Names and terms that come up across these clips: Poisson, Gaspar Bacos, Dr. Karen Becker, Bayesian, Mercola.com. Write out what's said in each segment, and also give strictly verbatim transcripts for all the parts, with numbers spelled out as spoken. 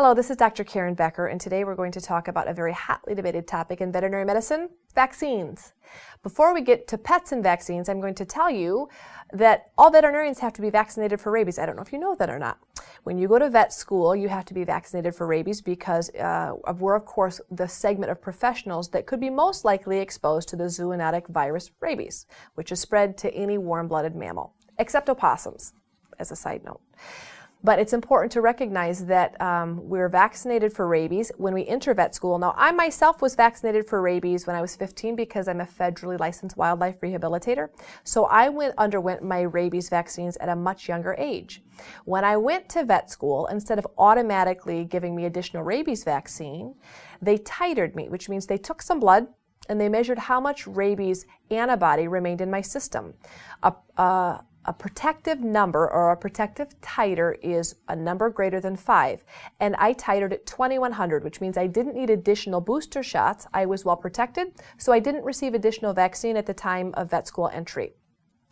Hello, this is Doctor Karen Becker, and today we're going to talk about a very hotly debated topic in veterinary medicine, vaccines. Before we get to pets and vaccines, I'm going to tell you that all veterinarians have to be vaccinated for rabies. I don't know if you know that or not. When you go to vet school, you have to be vaccinated for rabies because uh, we're, of course, the segment of professionals that could be most likely exposed to the zoonotic virus rabies, which is spread to any warm-blooded mammal, except opossums, as a side note. But it's important to recognize that um, we're vaccinated for rabies when we enter vet school. Now, I myself was vaccinated for rabies when I was fifteen because I'm a federally licensed wildlife rehabilitator. So I went underwent my rabies vaccines at a much younger age. When I went to vet school, instead of automatically giving me additional rabies vaccine, they titered me, which means they took some blood and they measured how much rabies antibody remained in my system. A, uh, A protective number or a protective titer is a number greater than five, and I titered at twenty-one hundred, which means I didn't need additional booster shots. I was well protected, so I didn't receive additional vaccine at the time of vet school entry.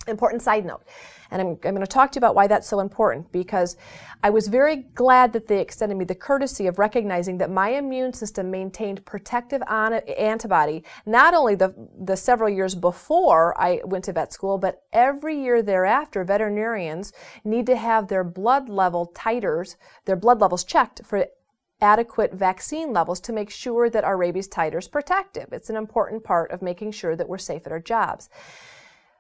Important side note, and I'm, I'm going to talk to you about why that's so important, because I was very glad that they extended me the courtesy of recognizing that my immune system maintained protective on, antibody, not only the, the several years before I went to vet school, but every year thereafter. Veterinarians need to have their blood level titers, their blood levels checked for adequate vaccine levels to make sure that our rabies titer is protective. It's an important part of making sure that we're safe at our jobs.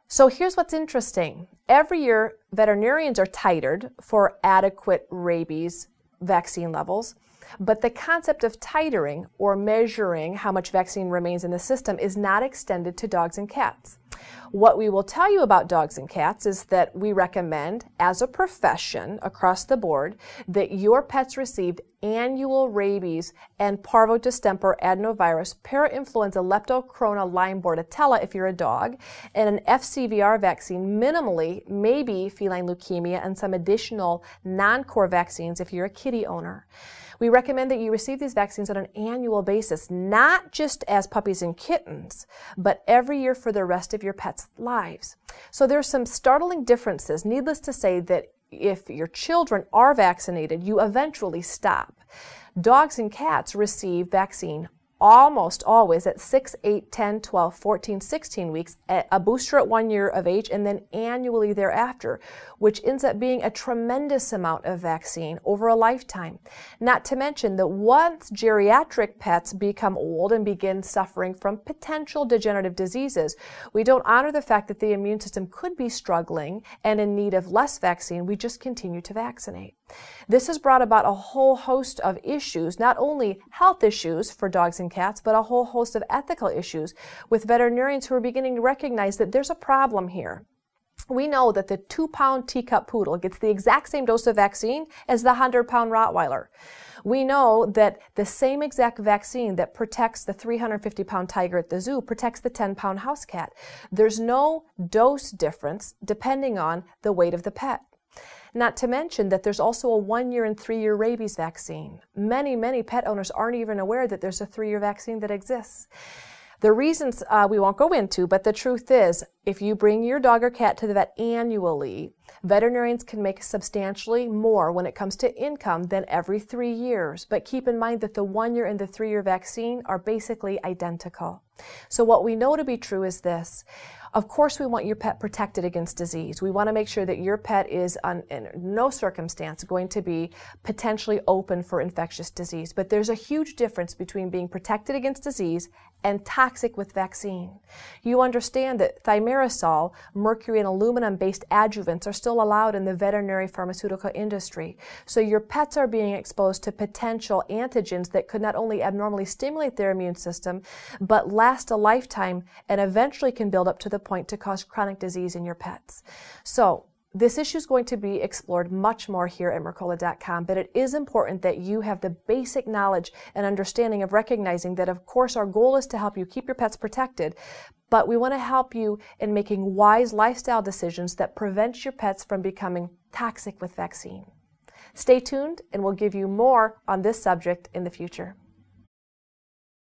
So here's what's interesting. Every year, veterinarians are titered for adequate rabies vaccine levels, but the concept of titering or measuring how much vaccine remains in the system is not extended to dogs and cats. What we will tell you about dogs and cats is that we recommend, as a profession across the board, that your pets received annual rabies and parvo distemper adenovirus parainfluenza leptochrona Lyme bordetella if you're a dog, and an F C V R vaccine, minimally, maybe feline leukemia, and some additional non-core vaccines if you're a kitty owner. We recommend that you receive these vaccines on an annual basis, not just as puppies and kittens, but every year for the rest of your pets' lives. So there's some startling differences. Needless to say that if your children are vaccinated, you eventually stop. Dogs and cats receive vaccine almost always at six, eight, ten, twelve, fourteen, sixteen weeks, a booster at one year of age, and then annually thereafter, which ends up being a tremendous amount of vaccine over a lifetime. Not to mention that once geriatric pets become old and begin suffering from potential degenerative diseases, we don't honor the fact that the immune system could be struggling and in need of less vaccine. We just continue to vaccinate. This has brought about a whole host of issues, not only health issues for dogs and cats, but a whole host of ethical issues with veterinarians who are beginning to recognize that there's a problem here. We know that the two-pound teacup poodle gets the exact same dose of vaccine as the one hundred pound Rottweiler. We know that the same exact vaccine that protects the three hundred fifty pound tiger at the zoo protects the ten pound house cat. There's no dose difference depending on the weight of the pet. Not to mention that there's also a one-year and three-year rabies vaccine. Many, many pet owners aren't even aware that there's a three-year vaccine that exists. The reasons uh, we won't go into, but the truth is, if you bring your dog or cat to the vet annually, veterinarians can make substantially more when it comes to income than every three years. But keep in mind that the one-year and the three-year vaccine are basically identical. So what we know to be true is this. Of course, we want your pet protected against disease. We want to make sure that your pet is on, in no circumstance going to be potentially open for infectious disease. But there's a huge difference between being protected against disease and toxic with vaccine. You understand that thimerosal, mercury, and aluminum-based adjuvants are still allowed in the veterinary pharmaceutical industry. So your pets are being exposed to potential antigens that could not only abnormally stimulate their immune system, but last a lifetime and eventually can build up to the point to cause chronic disease in your pets. So this issue is going to be explored much more here at Mercola dot com, but it is important that you have the basic knowledge and understanding of recognizing that, of course, our goal is to help you keep your pets protected, but we want to help you in making wise lifestyle decisions that prevent your pets from becoming toxic with vaccine. Stay tuned, and we'll give you more on this subject in the future.